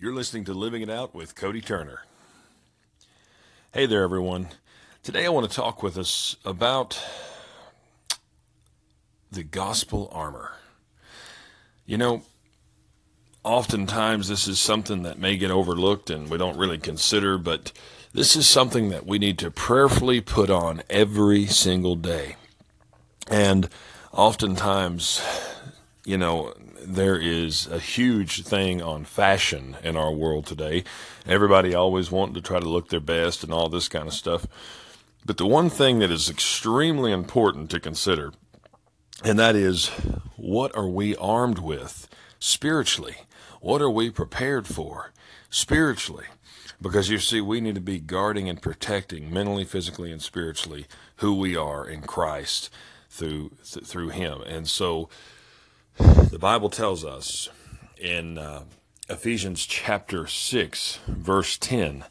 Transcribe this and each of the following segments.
You're listening to Living It Out with Cody Turner. Hey there, everyone. Today I want to talk with us about the gospel armor. You know, oftentimes this is something that may get overlooked and we don't really consider, but this is something that we need to prayerfully put on every single day. And oftentimes, you know, there is a huge thing on fashion in our world today. Everybody always wanting to try to look their best and all this kind of stuff. But the one thing that is extremely important to consider, and that is, what are we armed with spiritually? What are we prepared for spiritually? Because you see, we need to be guarding and protecting mentally, physically, and spiritually who we are in Christ through Him. And so the Bible tells us in Ephesians chapter 6, verse 10,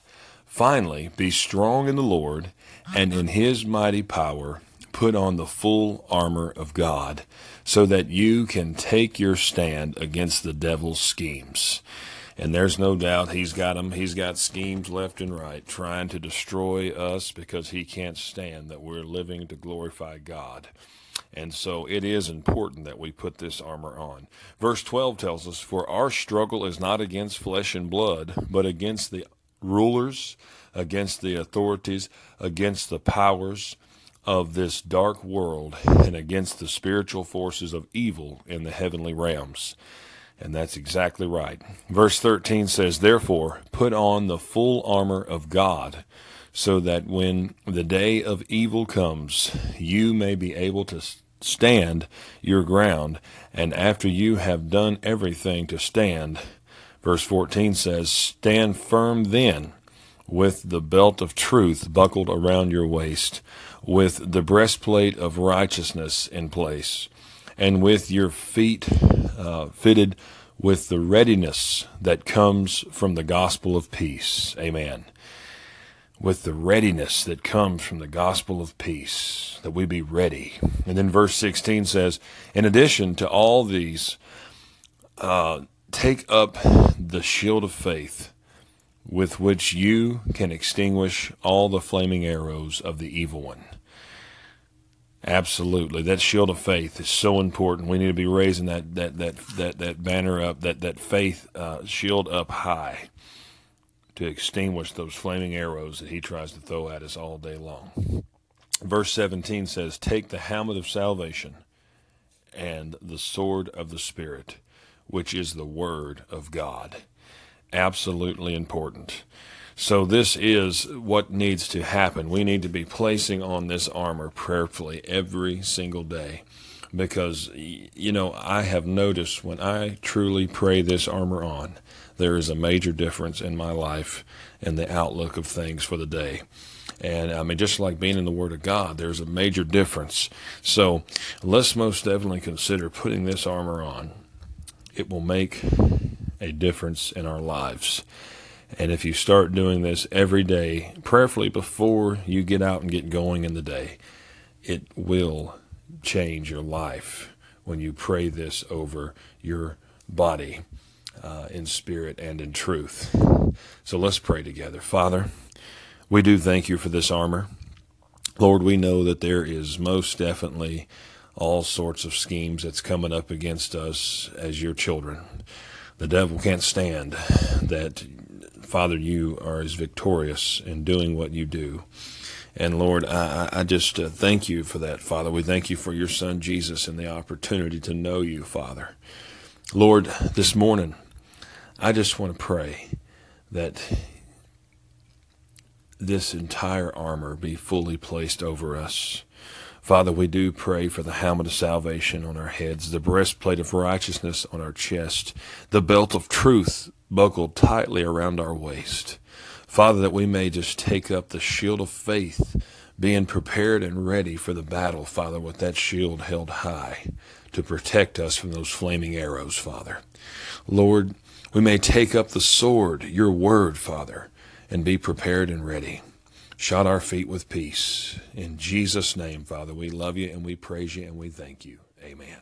"Finally, be strong in the Lord and in His mighty power. Put on the full armor of God so that you can take your stand against the devil's schemes." And there's no doubt he's got them. He's got schemes left and right trying to destroy us because he can't stand that we're living to glorify God. And so it is important that we put this armor on. Verse 12 tells us, "For our struggle is not against flesh and blood, but against the rulers, against the authorities, against the powers of this dark world, and against the spiritual forces of evil in the heavenly realms." And that's exactly right. Verse 13 says, "Therefore, put on the full armor of God, so that when the day of evil comes, you may be able to stand your ground. And after you have done everything to stand," verse 14 says, "Stand firm then, with the belt of truth buckled around your waist, with the breastplate of righteousness in place, and with your feet fitted with the readiness that comes from the gospel of peace." Amen. With the readiness that comes from the gospel of peace, that we be ready. And then verse 16 says, "In addition to all these, take up the shield of faith, with which you can extinguish all the flaming arrows of the evil one." Absolutely. That shield of faith is so important. We need to be raising that banner up, that faith shield up high to extinguish those flaming arrows that he tries to throw at us all day long. Verse 17 says, "Take the helmet of salvation and the sword of the Spirit, which is the word of God." Absolutely important. So this is what needs to happen. We need to be placing on this armor prayerfully every single day, because, you know, I have noticed when I truly pray this armor on, there is a major difference in my life and the outlook of things for the day. And I mean, just like being in the Word of God, there's a major difference. So let's most definitely consider putting this armor on. It will make a difference in our lives. And if you start doing this every day, prayerfully before you get out and get going in the day, it will change your life when you pray this over your body in spirit and in truth. So let's pray together. Father, we do thank you for this armor. Lord, we know that there is most definitely all sorts of schemes that's coming up against us as your children. The devil can't stand that, Father, you are as victorious in doing what you do. And Lord, I just thank you for that, Father. We thank you for your son, Jesus, and the opportunity to know you, Father. Lord, this morning, I just want to pray that this entire armor be fully placed over us. Father, we do pray for the helmet of salvation on our heads, the breastplate of righteousness on our chest, the belt of truth buckled tightly around our waist. Father, that we may just take up the shield of faith, being prepared and ready for the battle, Father, with that shield held high to protect us from those flaming arrows, Father. Lord, we may take up the sword, your word, Father, and be prepared and ready. Shod our feet with peace. In Jesus' name, Father, we love you and we praise you and we thank you. Amen.